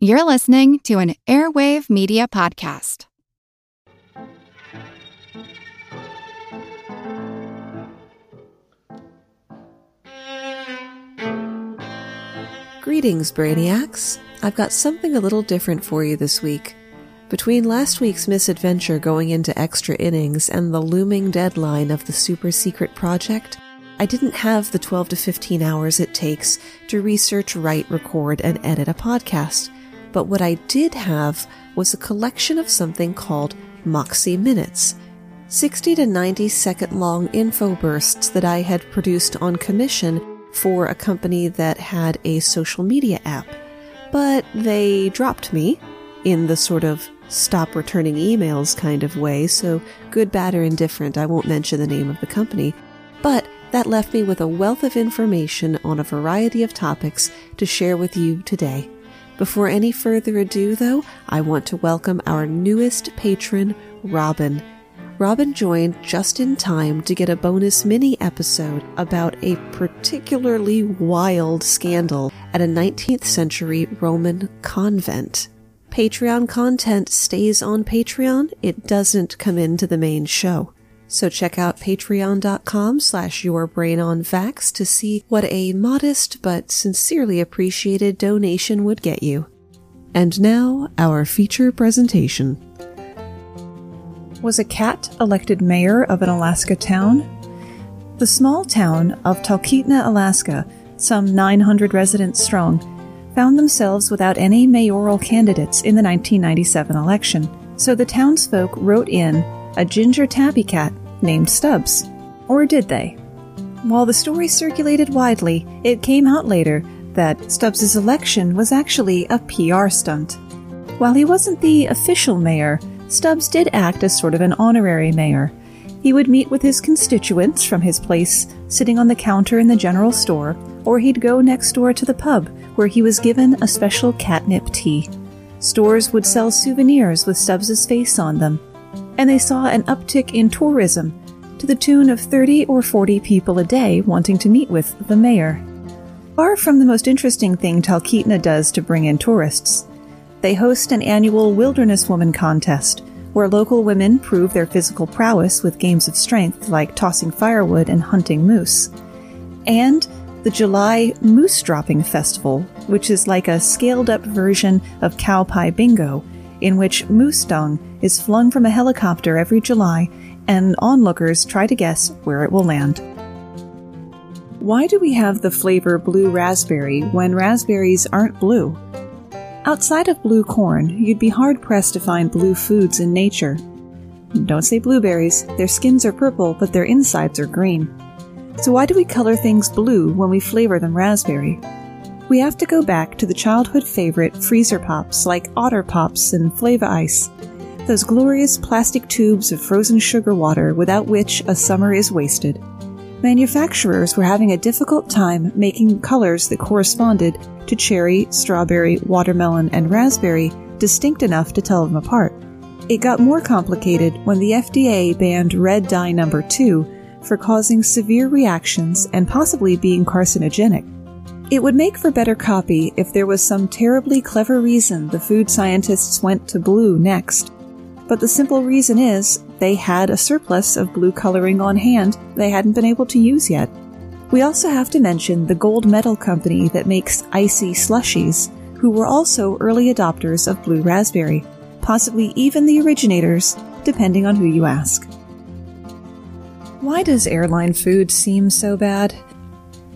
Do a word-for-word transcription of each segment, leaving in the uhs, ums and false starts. You're listening to an Airwave Media Podcast. Greetings, Brainiacs. I've got something a little different for you this week. Between last week's misadventure going into extra innings and the looming deadline of the super secret project, I didn't have the twelve to fifteen hours it takes to research, write, record, and edit a podcast. But what I did have was a collection of something called Moxie Minutes, sixty to ninety second long info bursts that I had produced on commission for a company that had a social media app. But they dropped me in the sort of stop returning emails kind of way, so good, bad, or indifferent, I won't mention the name of the company. But that left me with a wealth of information on a variety of topics to share with you today. Before any further ado, though, I want to welcome our newest patron, Robin. Robin joined just in time to get a bonus mini-episode about a particularly wild scandal at a nineteenth century Roman convent. Patreon content stays on Patreon. It doesn't come into the main show. So check out patreon.com slash yourbrainonvax to see what a modest but sincerely appreciated donation would get you. And now, our feature presentation. Was a cat elected mayor of an Alaska town? The small town of Talkeetna, Alaska, some nine hundred residents strong, found themselves without any mayoral candidates in the nineteen ninety-seven election. So the townsfolk wrote in a ginger tabby cat named Stubbs. Or did they? While the story circulated widely, it came out later that Stubbs' election was actually a P R stunt. While he wasn't the official mayor, Stubbs did act as sort of an honorary mayor. He would meet with his constituents from his place sitting on the counter in the general store, or he'd go next door to the pub, where he was given a special catnip tea. Stores would sell souvenirs with Stubbs' face on them, and they saw an uptick in tourism to the tune of thirty or forty people a day wanting to meet with the mayor. Far from the most interesting thing Talkeetna does to bring in tourists, they host an annual Wilderness Woman contest, where local women prove their physical prowess with games of strength like tossing firewood and hunting moose. And the July Moose Dropping Festival, which is like a scaled-up version of Cow Pie Bingo, in which moose dung is flung from a helicopter every July, and onlookers try to guess where it will land. Why do we have the flavor blue raspberry when raspberries aren't blue? Outside of blue corn, you'd be hard-pressed to find blue foods in nature. Don't say blueberries. Their skins are purple, but their insides are green. So why do we color things blue when we flavor them raspberry? We have to go back to the childhood favorite freezer pops like Otter Pops and Flava Ice, those glorious plastic tubes of frozen sugar water without which a summer is wasted. Manufacturers were having a difficult time making colors that corresponded to cherry, strawberry, watermelon, and raspberry distinct enough to tell them apart. It got more complicated when the F D A banned red dye number two for causing severe reactions and possibly being carcinogenic. It would make for better copy if there was some terribly clever reason the food scientists went to blue next. But the simple reason is they had a surplus of blue coloring on hand they hadn't been able to use yet. We also have to mention the Gold Medal Company that makes icy slushies, who were also early adopters of blue raspberry, possibly even the originators, depending on who you ask. Why does airline food seem so bad?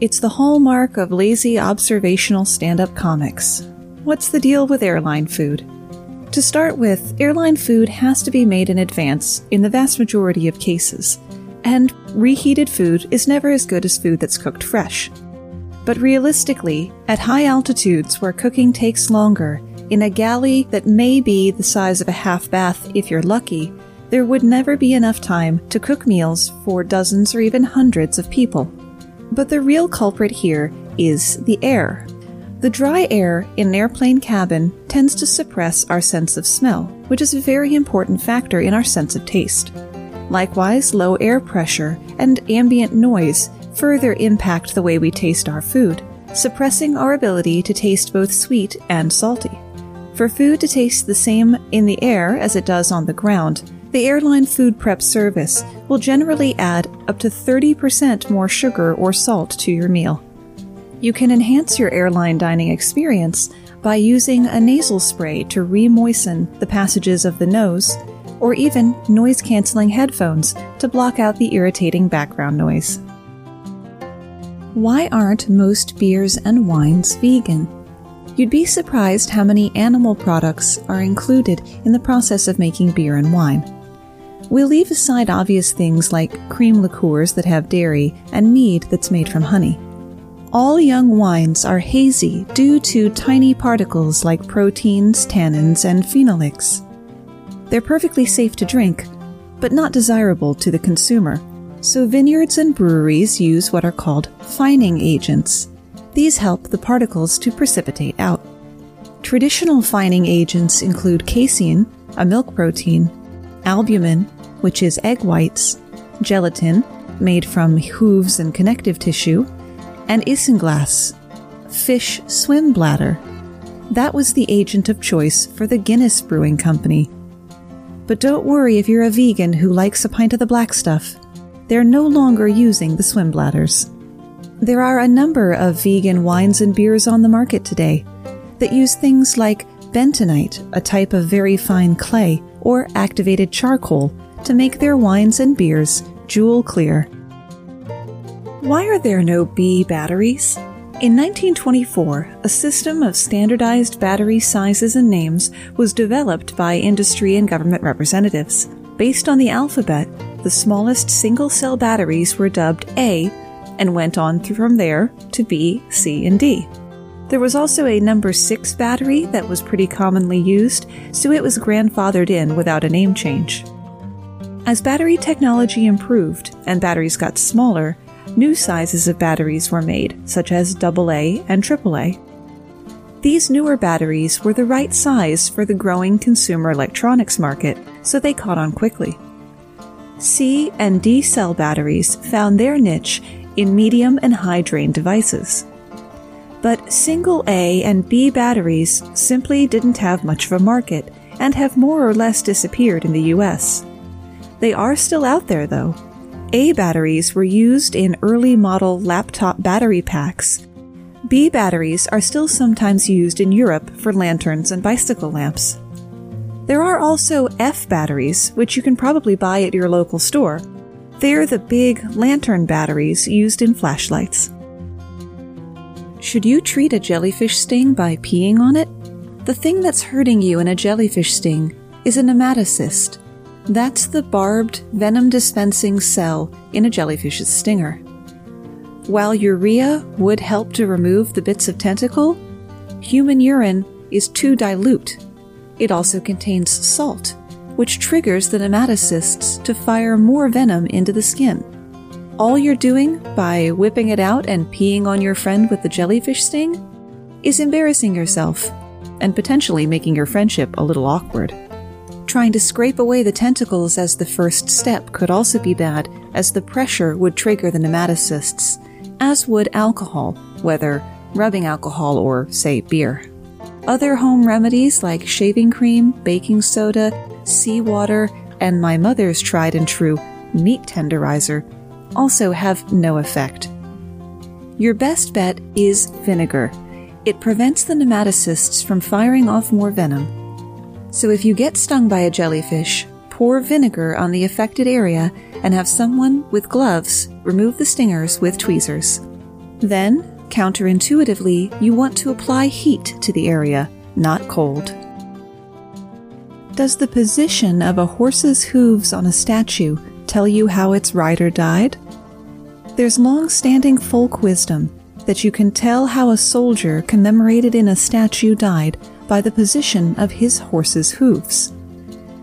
It's the hallmark of lazy observational stand-up comics. What's the deal with airline food? To start with, airline food has to be made in advance in the vast majority of cases, and reheated food is never as good as food that's cooked fresh. But realistically, at high altitudes where cooking takes longer, in a galley that may be the size of a half bath if you're lucky, there would never be enough time to cook meals for dozens or even hundreds of people. But the real culprit here is the air. The dry air in an airplane cabin tends to suppress our sense of smell, which is a very important factor in our sense of taste. Likewise, low air pressure and ambient noise further impact the way we taste our food, suppressing our ability to taste both sweet and salty. For food to taste the same in the air as it does on the ground, the airline food prep service will generally add up to thirty percent more sugar or salt to your meal. You can enhance your airline dining experience by using a nasal spray to re-moisten the passages of the nose, or even noise-canceling headphones to block out the irritating background noise. Why aren't most beers and wines vegan? You'd be surprised how many animal products are included in the process of making beer and wine. We'll leave aside obvious things like cream liqueurs that have dairy and mead that's made from honey. All young wines are hazy due to tiny particles like proteins, tannins, and phenolics. They're perfectly safe to drink, but not desirable to the consumer. So vineyards and breweries use what are called fining agents. These help the particles to precipitate out. Traditional fining agents include casein, a milk protein, albumin, which is egg whites, gelatin, made from hooves and connective tissue, and isinglass, fish swim bladder. That was the agent of choice for the Guinness Brewing Company. But don't worry if you're a vegan who likes a pint of the black stuff. They're no longer using the swim bladders. There are a number of vegan wines and beers on the market today that use things like bentonite, a type of very fine clay, or activated charcoal to make their wines and beers jewel clear. Why are there no B batteries? In nineteen twenty-four, a system of standardized battery sizes and names was developed by industry and government representatives. Based on the alphabet, the smallest single-cell batteries were dubbed A and went on through from there to B, C, and D. There was also a number six battery that was pretty commonly used, so it was grandfathered in without a name change. As battery technology improved and batteries got smaller, new sizes of batteries were made, such as double A and triple A. These newer batteries were the right size for the growing consumer electronics market, so they caught on quickly. C and D cell batteries found their niche in medium and high drain devices. But single A and B batteries simply didn't have much of a market and have more or less disappeared in the U S. They are still out there, though. A batteries were used in early model laptop battery packs. B batteries are still sometimes used in Europe for lanterns and bicycle lamps. There are also F batteries, which you can probably buy at your local store. They're the big lantern batteries used in flashlights. Should you treat a jellyfish sting by peeing on it? The thing that's hurting you in a jellyfish sting is a nematocyst. That's the barbed, venom-dispensing cell in a jellyfish's stinger. While urea would help to remove the bits of tentacle, human urine is too dilute. It also contains salt, which triggers the nematocysts to fire more venom into the skin. All you're doing by whipping it out and peeing on your friend with the jellyfish sting is embarrassing yourself and potentially making your friendship a little awkward. Trying to scrape away the tentacles as the first step could also be bad, as the pressure would trigger the nematocysts, as would alcohol, whether rubbing alcohol or, say, beer. Other home remedies like shaving cream, baking soda, seawater, and my mother's tried and true meat tenderizer also have no effect. Your best bet is vinegar. It prevents the nematocysts from firing off more venom. So if you get stung by a jellyfish, pour vinegar on the affected area and have someone with gloves remove the stingers with tweezers. Then, counterintuitively, you want to apply heat to the area, not cold. Does the position of a horse's hooves on a statue tell you how its rider died? There's long-standing folk wisdom that you can tell how a soldier commemorated in a statue died by the position of his horse's hooves.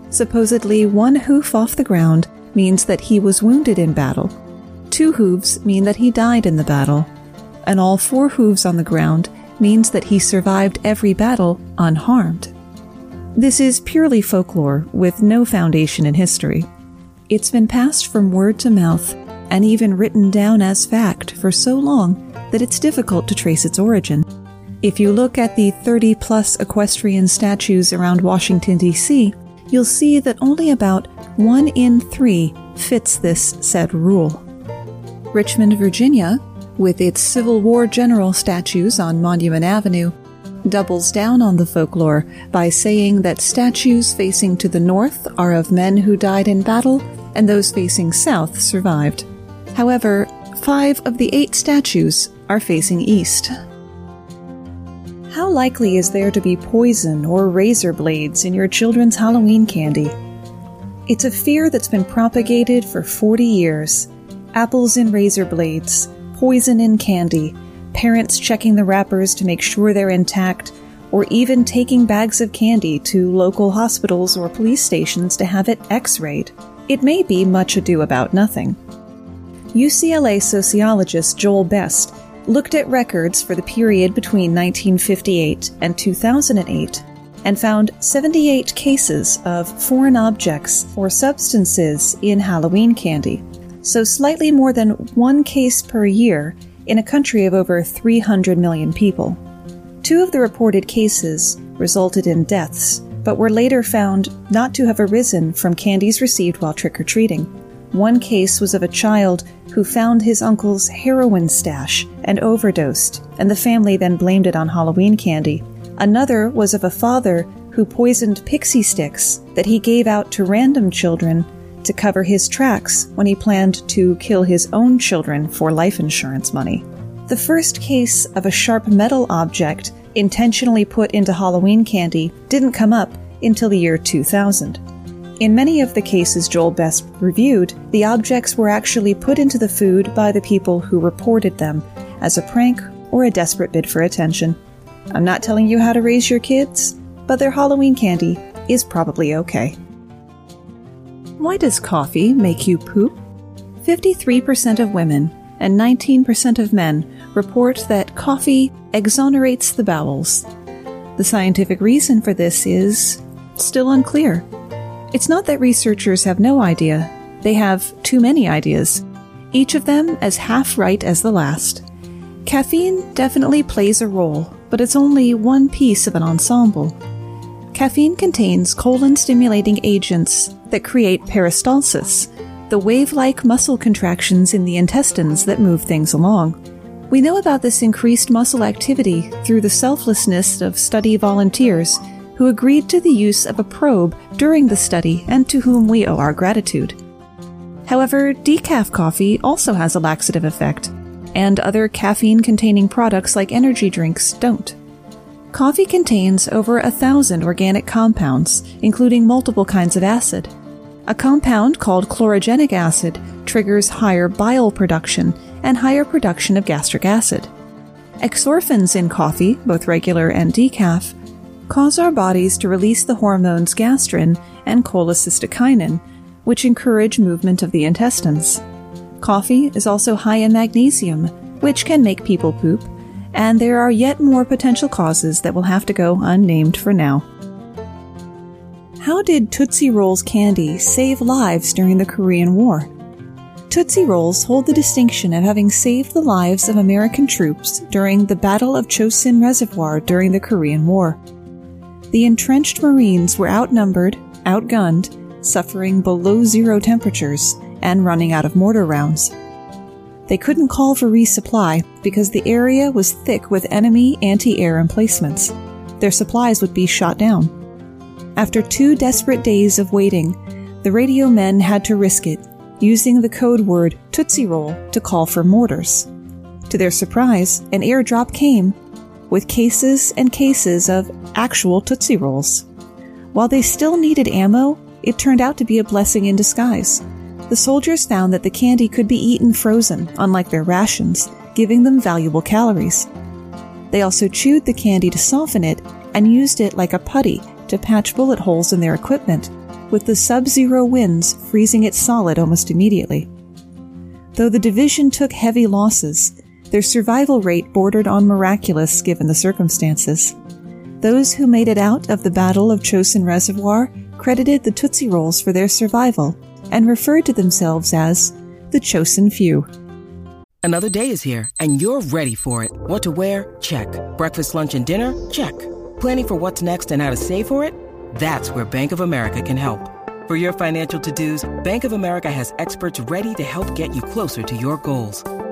Supposedly, one hoof off the ground means that he was wounded in battle, two hooves mean that he died in the battle, and all four hooves on the ground means that he survived every battle unharmed. This is purely folklore with no foundation in history. It's been passed from word to mouth and even written down as fact for so long that it's difficult to trace its origin. If you look at the thirty-plus equestrian statues around Washington, D C, you'll see that only about one in three fits this said rule. Richmond, Virginia, with its Civil War general statues on Monument Avenue, doubles down on the folklore by saying that statues facing to the north are of men who died in battle, and those facing south survived. However, five of the eight statues are facing east. How likely is there to be poison or razor blades in your children's Halloween candy? It's a fear that's been propagated for forty years. Apples in razor blades, poison in candy, parents checking the wrappers to make sure they're intact, or even taking bags of candy to local hospitals or police stations to have it x-rayed. It may be much ado about nothing. U C L A sociologist Joel Best looked at records for the period between nineteen fifty-eight and two thousand eight and found seventy-eight cases of foreign objects or substances in Halloween candy, so slightly more than one case per year in a country of over three hundred million people. Two of the reported cases resulted in deaths, but were later found not to have arisen from candies received while trick-or-treating. One case was of a child who found his uncle's heroin stash and overdosed, and the family then blamed it on Halloween candy. Another was of a father who poisoned pixie sticks that he gave out to random children to cover his tracks when he planned to kill his own children for life insurance money. The first case of a sharp metal object intentionally put into Halloween candy didn't come up until the year two thousand. In many of the cases Joel Best reviewed, the objects were actually put into the food by the people who reported them as a prank or a desperate bid for attention. I'm not telling you how to raise your kids, but their Halloween candy is probably okay. Why does coffee make you poop? fifty-three percent of women and nineteen percent of men report that coffee exonerates the bowels. The scientific reason for this is still unclear. It's not that researchers have no idea. They have too many ideas, each of them as half right as the last. Caffeine definitely plays a role, but it's only one piece of an ensemble. Caffeine contains colon-stimulating agents that create peristalsis, the wave-like muscle contractions in the intestines that move things along. We know about this increased muscle activity through the selflessness of study volunteers who agreed to the use of a probe during the study and to whom we owe our gratitude. However, decaf coffee also has a laxative effect, and other caffeine-containing products like energy drinks don't. Coffee contains over a thousand organic compounds, including multiple kinds of acid. A compound called chlorogenic acid triggers higher bile production and higher production of gastric acid. Exorphins in coffee, both regular and decaf, cause our bodies to release the hormones gastrin and cholecystokinin, which encourage movement of the intestines. Coffee is also high in magnesium, which can make people poop, and there are yet more potential causes that will have to go unnamed for now. How did Tootsie Rolls candy save lives during the Korean War? Tootsie Rolls hold the distinction of having saved the lives of American troops during the Battle of Chosin Reservoir during the Korean War. The entrenched Marines were outnumbered, outgunned, suffering below zero temperatures, and running out of mortar rounds. They couldn't call for resupply because the area was thick with enemy anti-air emplacements. Their supplies would be shot down. After two desperate days of waiting, the radio men had to risk it, using the code word Tootsie Roll to call for mortars. To their surprise, an airdrop came with cases and cases of actual Tootsie Rolls. While they still needed ammo, it turned out to be a blessing in disguise. The soldiers found that the candy could be eaten frozen, unlike their rations, giving them valuable calories. They also chewed the candy to soften it and used it like a putty to patch bullet holes in their equipment, with the sub-zero winds freezing it solid almost immediately. Though the division took heavy losses, their survival rate bordered on miraculous given the circumstances. Those who made it out of the Battle of Chosin Reservoir credited the Tootsie Rolls for their survival and referred to themselves as the Chosin Few. Another day is here, and you're ready for it. What to wear? Check. Breakfast, lunch, and dinner? Check. Planning for what's next and how to save for it? That's where Bank of America can help. For your financial to-dos, Bank of America has experts ready to help get you closer to your goals.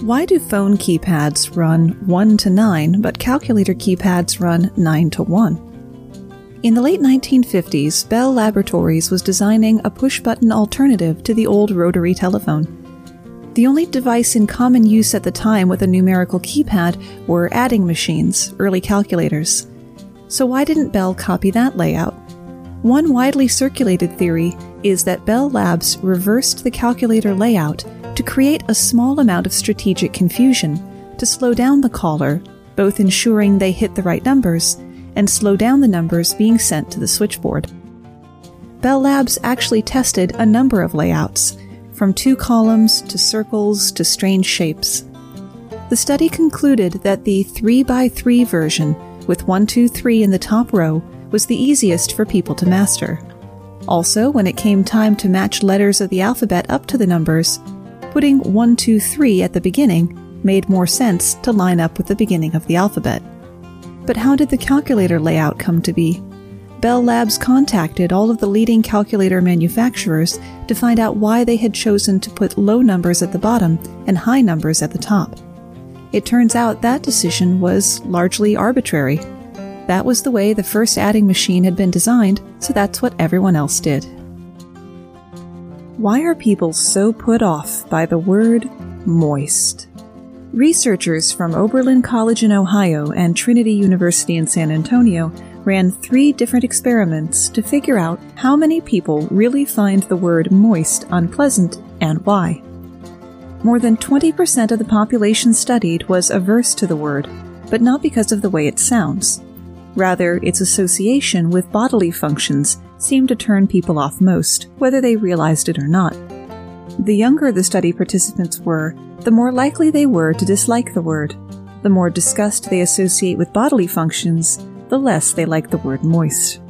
Why do phone keypads run one to nine, but calculator keypads run nine to one? In the late nineteen fifties, Bell Laboratories was designing a push-button alternative to the old rotary telephone. The only device in common use at the time with a numerical keypad were adding machines, early calculators. So why didn't Bell copy that layout? One widely circulated theory is that Bell Labs reversed the calculator layout to create a small amount of strategic confusion, to slow down the caller, both ensuring they hit the right numbers, and slow down the numbers being sent to the switchboard. Bell Labs actually tested a number of layouts, from two columns to circles to strange shapes. The study concluded that the three by three version, with one two three in the top row, was the easiest for people to master. Also, when it came time to match letters of the alphabet up to the numbers, putting one two three at the beginning made more sense to line up with the beginning of the alphabet. But how did the calculator layout come to be? Bell Labs contacted all of the leading calculator manufacturers to find out why they had chosen to put low numbers at the bottom and high numbers at the top. It turns out that decision was largely arbitrary. That was the way the first adding machine had been designed, so that's what everyone else did. Why are people so put off by the word moist? Researchers from Oberlin College in Ohio and Trinity University in San Antonio ran three different experiments to figure out how many people really find the word moist unpleasant and why. More than twenty percent of the population studied was averse to the word, but not because of the way it sounds. Rather, its association with bodily functions seemed to turn people off most, whether they realized it or not. The younger the study participants were, the more likely they were to dislike the word. The more disgust they associate with bodily functions, the less they like the word moist.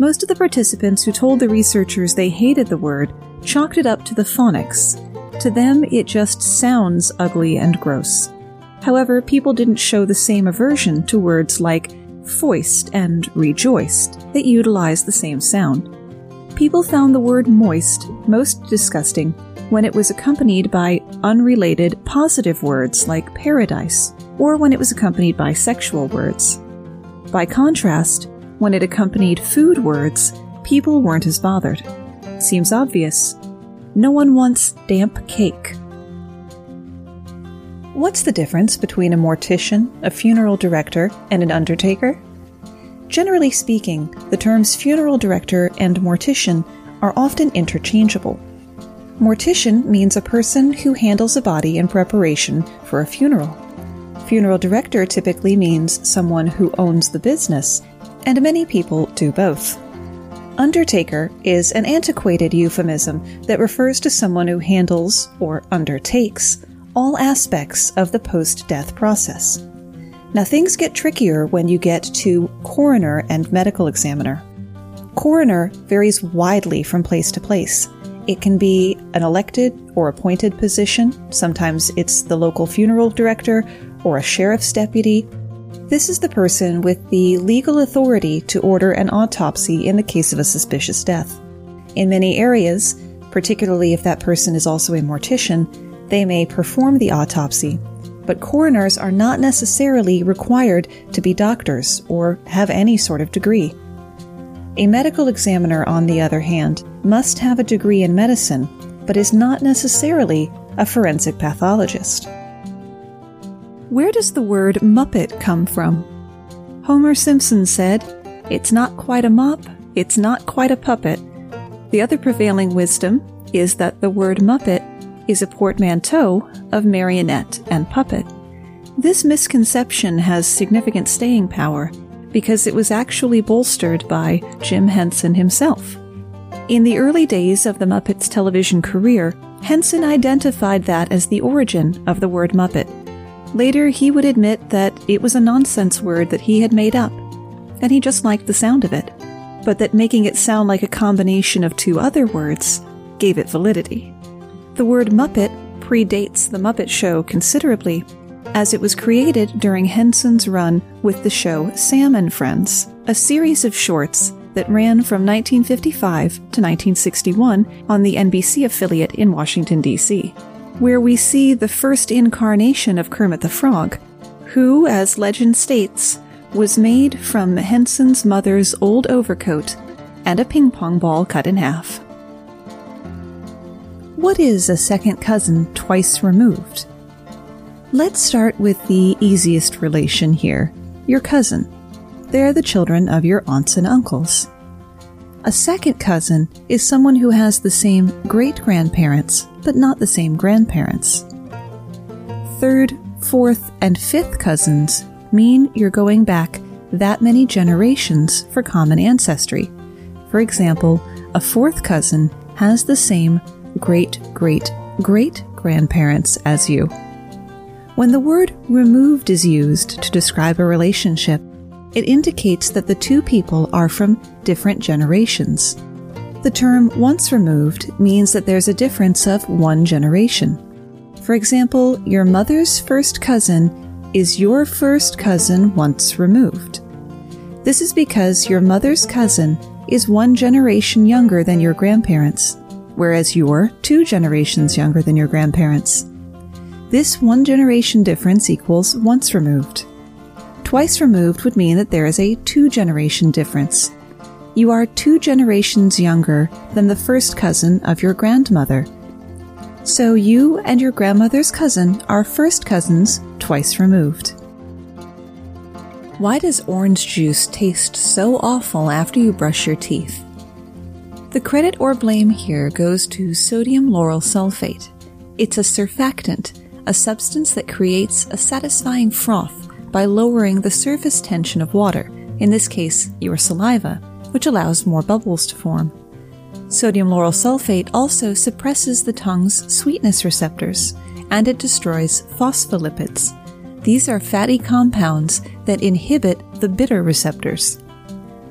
Most of the participants who told the researchers they hated the word chalked it up to the phonics. To them, it just sounds ugly and gross. However, people didn't show the same aversion to words like foist and rejoiced that utilize the same sound. People found the word moist most disgusting when it was accompanied by unrelated positive words like paradise, or when it was accompanied by sexual words. By contrast, when it accompanied food words, people weren't as bothered. Seems obvious. No one wants damp cake. What's the difference between a mortician, a funeral director, and an undertaker? Generally speaking, the terms funeral director and mortician are often interchangeable. Mortician means a person who handles a body in preparation for a funeral. Funeral director typically means someone who owns the business, and many people do both. Undertaker is an antiquated euphemism that refers to someone who handles, or undertakes, all aspects of the post-death process. Now, things get trickier when you get to coroner and medical examiner. Coroner varies widely from place to place. It can be an elected or appointed position. Sometimes it's the local funeral director or a sheriff's deputy. This is the person with the legal authority to order an autopsy in the case of a suspicious death. In many areas, particularly if that person is also a mortician, they may perform the autopsy, but coroners are not necessarily required to be doctors or have any sort of degree. A medical examiner, on the other hand, must have a degree in medicine, but is not necessarily a forensic pathologist. Where does the word Muppet come from? Homer Simpson said, "It's not quite a mop, it's not quite a puppet." The other prevailing wisdom is that the word Muppet is a portmanteau of marionette and puppet. This misconception has significant staying power because it was actually bolstered by Jim Henson himself. In the early days of the Muppets' television career, Henson identified that as the origin of the word Muppet. Later, he would admit that it was a nonsense word that he had made up, and he just liked the sound of it, but that making it sound like a combination of two other words gave it validity. The word Muppet predates The Muppet Show considerably, as it was created during Henson's run with the show Sam and Friends, a series of shorts that ran from nineteen fifty-five to nineteen sixty-one on the N B C affiliate in Washington, D C, where we see the first incarnation of Kermit the Frog, who, as legend states, was made from Henson's mother's old overcoat and a ping-pong ball cut in half. What is a second cousin twice removed? Let's start with the easiest relation here, your cousin. They're the children of your aunts and uncles. A second cousin is someone who has the same great-grandparents, but not the same grandparents. Third, fourth, and fifth cousins mean you're going back that many generations for common ancestry. For example, a fourth cousin has the same great-great-great-grandparents as you. When the word removed is used to describe a relationship, it indicates that the two people are from different generations. The term once removed means that there's a difference of one generation. For example, your mother's first cousin is your first cousin once removed. This is because your mother's cousin is one generation younger than your grandparents, whereas you're two generations younger than your grandparents. This one generation difference equals once removed. Twice removed would mean that there is a two-generation difference. You are two generations younger than the first cousin of your grandmother. So you and your grandmother's cousin are first cousins twice removed. Why does orange juice taste so awful after you brush your teeth? The credit or blame here goes to sodium lauryl sulfate. It's a surfactant, a substance that creates a satisfying froth by lowering the surface tension of water, in this case, your saliva, which allows more bubbles to form. Sodium lauryl sulfate also suppresses the tongue's sweetness receptors, and it destroys phospholipids. These are fatty compounds that inhibit the bitter receptors.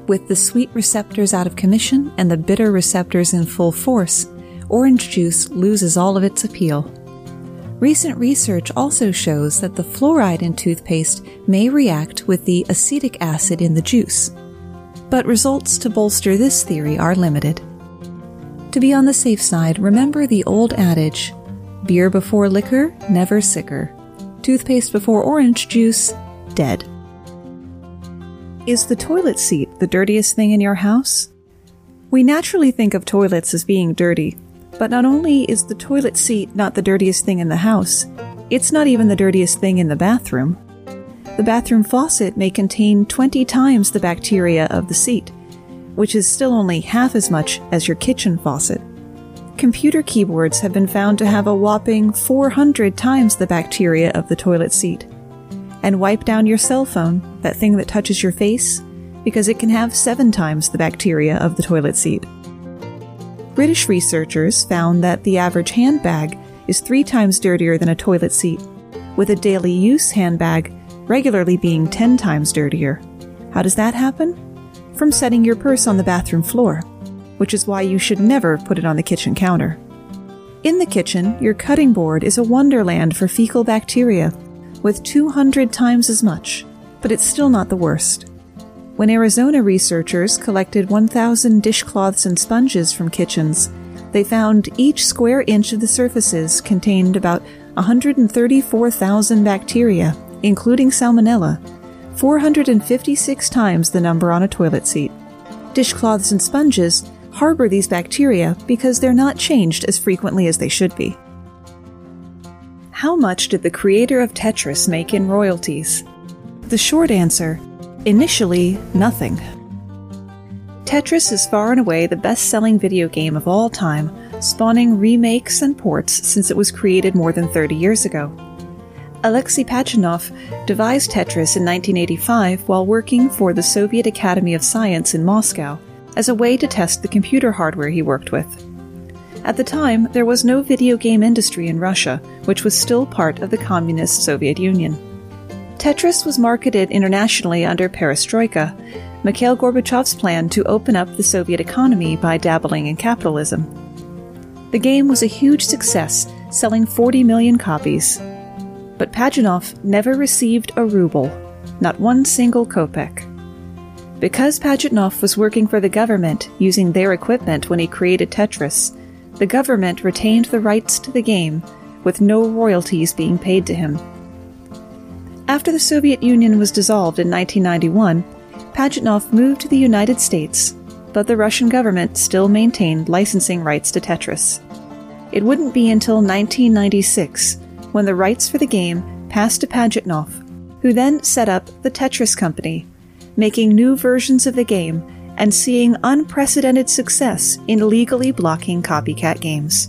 With the sweet receptors out of commission and the bitter receptors in full force, orange juice loses all of its appeal. Recent research also shows that the fluoride in toothpaste may react with the acetic acid in the juice, but results to bolster this theory are limited. To be on the safe side, remember the old adage, beer before liquor, never sicker. Toothpaste before orange juice, dead. Is the toilet seat the dirtiest thing in your house? We naturally think of toilets as being dirty. But not only is the toilet seat not the dirtiest thing in the house, it's not even the dirtiest thing in the bathroom. The bathroom faucet may contain twenty times the bacteria of the seat, which is still only half as much as your kitchen faucet. Computer keyboards have been found to have a whopping four hundred times the bacteria of the toilet seat. And wipe down your cell phone, that thing that touches your face, because it can have seven times the bacteria of the toilet seat. British researchers found that the average handbag is three times dirtier than a toilet seat, with a daily use handbag regularly being ten times dirtier. How does that happen? From setting your purse on the bathroom floor, which is why you should never put it on the kitchen counter. In the kitchen, your cutting board is a wonderland for fecal bacteria, with two hundred times as much, but it's still not the worst. When Arizona researchers collected one thousand dishcloths and sponges from kitchens, they found each square inch of the surfaces contained about one hundred thirty-four thousand bacteria, including salmonella, four hundred fifty-six times the number on a toilet seat. Dishcloths and sponges harbor these bacteria because they're not changed as frequently as they should be. How much did the creator of Tetris make in royalties? The short answer, initially, nothing. Tetris is far and away the best-selling video game of all time, spawning remakes and ports since it was created more than thirty years ago. Alexei Pajitnov devised Tetris in nineteen eighty-five while working for the Soviet Academy of Science in Moscow as a way to test the computer hardware he worked with. At the time, there was no video game industry in Russia, which was still part of the communist Soviet Union. Tetris was marketed internationally under Perestroika, Mikhail Gorbachev's plan to open up the Soviet economy by dabbling in capitalism. The game was a huge success, selling forty million copies. But Pajitnov never received a ruble, not one single kopek. Because Pajitnov was working for the government using their equipment when he created Tetris, the government retained the rights to the game, with no royalties being paid to him. After the Soviet Union was dissolved in nineteen ninety-one, Pajitnov moved to the United States, but the Russian government still maintained licensing rights to Tetris. It wouldn't be until nineteen ninety-six when the rights for the game passed to Pajitnov, who then set up the Tetris Company, making new versions of the game and seeing unprecedented success in legally blocking copycat games.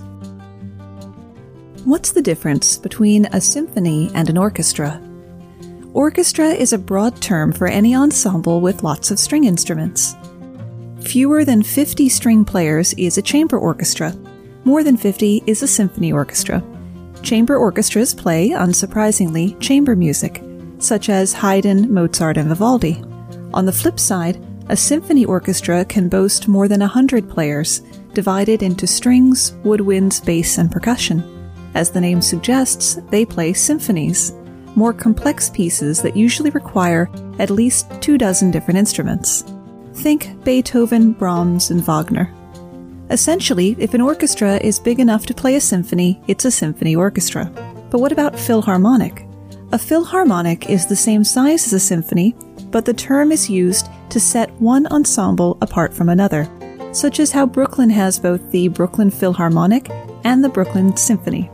What's the difference between a symphony and an orchestra? Orchestra is a broad term for any ensemble with lots of string instruments. Fewer than fifty string players is a chamber orchestra. More than fifty is a symphony orchestra. Chamber orchestras play, unsurprisingly, chamber music, such as Haydn, Mozart, and Vivaldi. On the flip side, a symphony orchestra can boast more than one hundred players, divided into strings, woodwinds, bass, and percussion. As the name suggests, they play symphonies, more complex pieces that usually require at least two dozen different instruments. Think Beethoven, Brahms, and Wagner. Essentially, if an orchestra is big enough to play a symphony, it's a symphony orchestra. But what about philharmonic? A philharmonic is the same size as a symphony, but the term is used to set one ensemble apart from another, such as how Brooklyn has both the Brooklyn Philharmonic and the Brooklyn Symphony.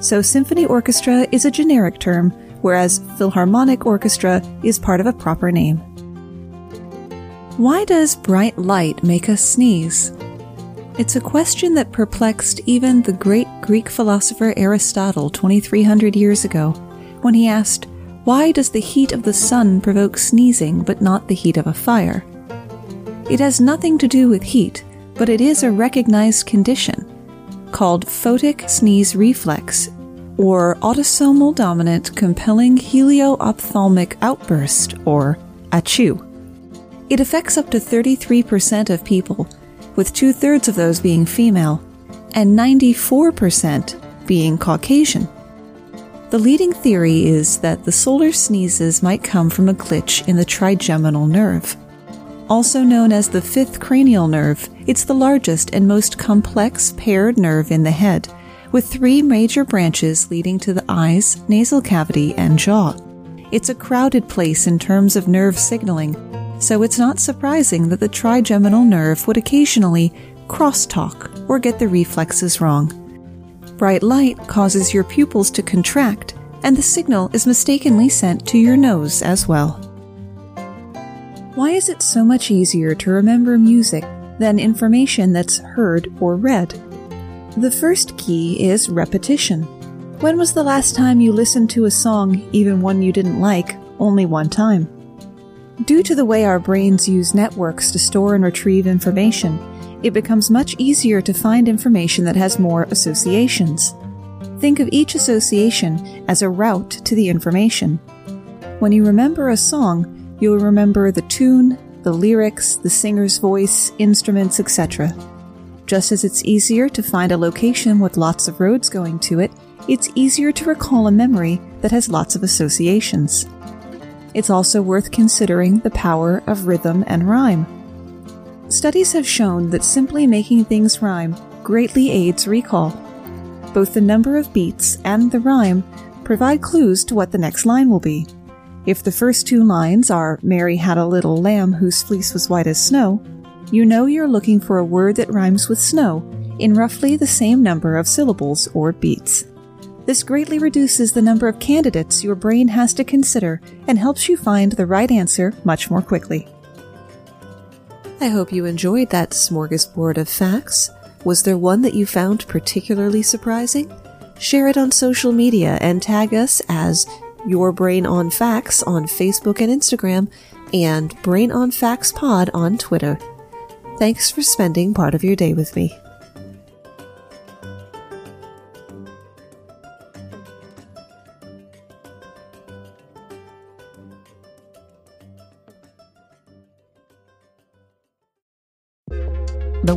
So symphony orchestra is a generic term, whereas philharmonic orchestra is part of a proper name. Why does bright light make us sneeze? It's a question that perplexed even the great Greek philosopher Aristotle twenty-three hundred years ago when he asked, why does the heat of the sun provoke sneezing but not the heat of a fire? It has nothing to do with heat, but it is a recognized condition called photic sneeze reflex, or autosomal dominant compelling helio-ophthalmic outburst, or achoo. It affects up to thirty-three percent of people, with two-thirds of those being female, and ninety-four percent being Caucasian. The leading theory is that the solar sneezes might come from a glitch in the trigeminal nerve. Also known as the fifth cranial nerve, it's the largest and most complex paired nerve in the head, with three major branches leading to the eyes, nasal cavity, and jaw. It's a crowded place in terms of nerve signaling, so it's not surprising that the trigeminal nerve would occasionally crosstalk or get the reflexes wrong. Bright light causes your pupils to contract, and the signal is mistakenly sent to your nose as well. Why is it so much easier to remember music than information that's heard or read? The first key is repetition. When was the last time you listened to a song, even one you didn't like, only one time? Due to the way our brains use networks to store and retrieve information, it becomes much easier to find information that has more associations. Think of each association as a route to the information. When you remember a song, you'll remember the tune, the lyrics, the singer's voice, instruments, et cetera. Just as it's easier to find a location with lots of roads going to it, it's easier to recall a memory that has lots of associations. It's also worth considering the power of rhythm and rhyme. Studies have shown that simply making things rhyme greatly aids recall. Both the number of beats and the rhyme provide clues to what the next line will be. If the first two lines are "Mary had a little lamb whose fleece was white as snow," you know you're looking for a word that rhymes with snow in roughly the same number of syllables or beats. This greatly reduces the number of candidates your brain has to consider and helps you find the right answer much more quickly. I hope you enjoyed that smorgasbord of facts. Was there one that you found particularly surprising? Share it on social media and tag us as Your Brain on Facts on Facebook and Instagram, and Brain on Facts Pod on Twitter. Thanks for spending part of your day with me. The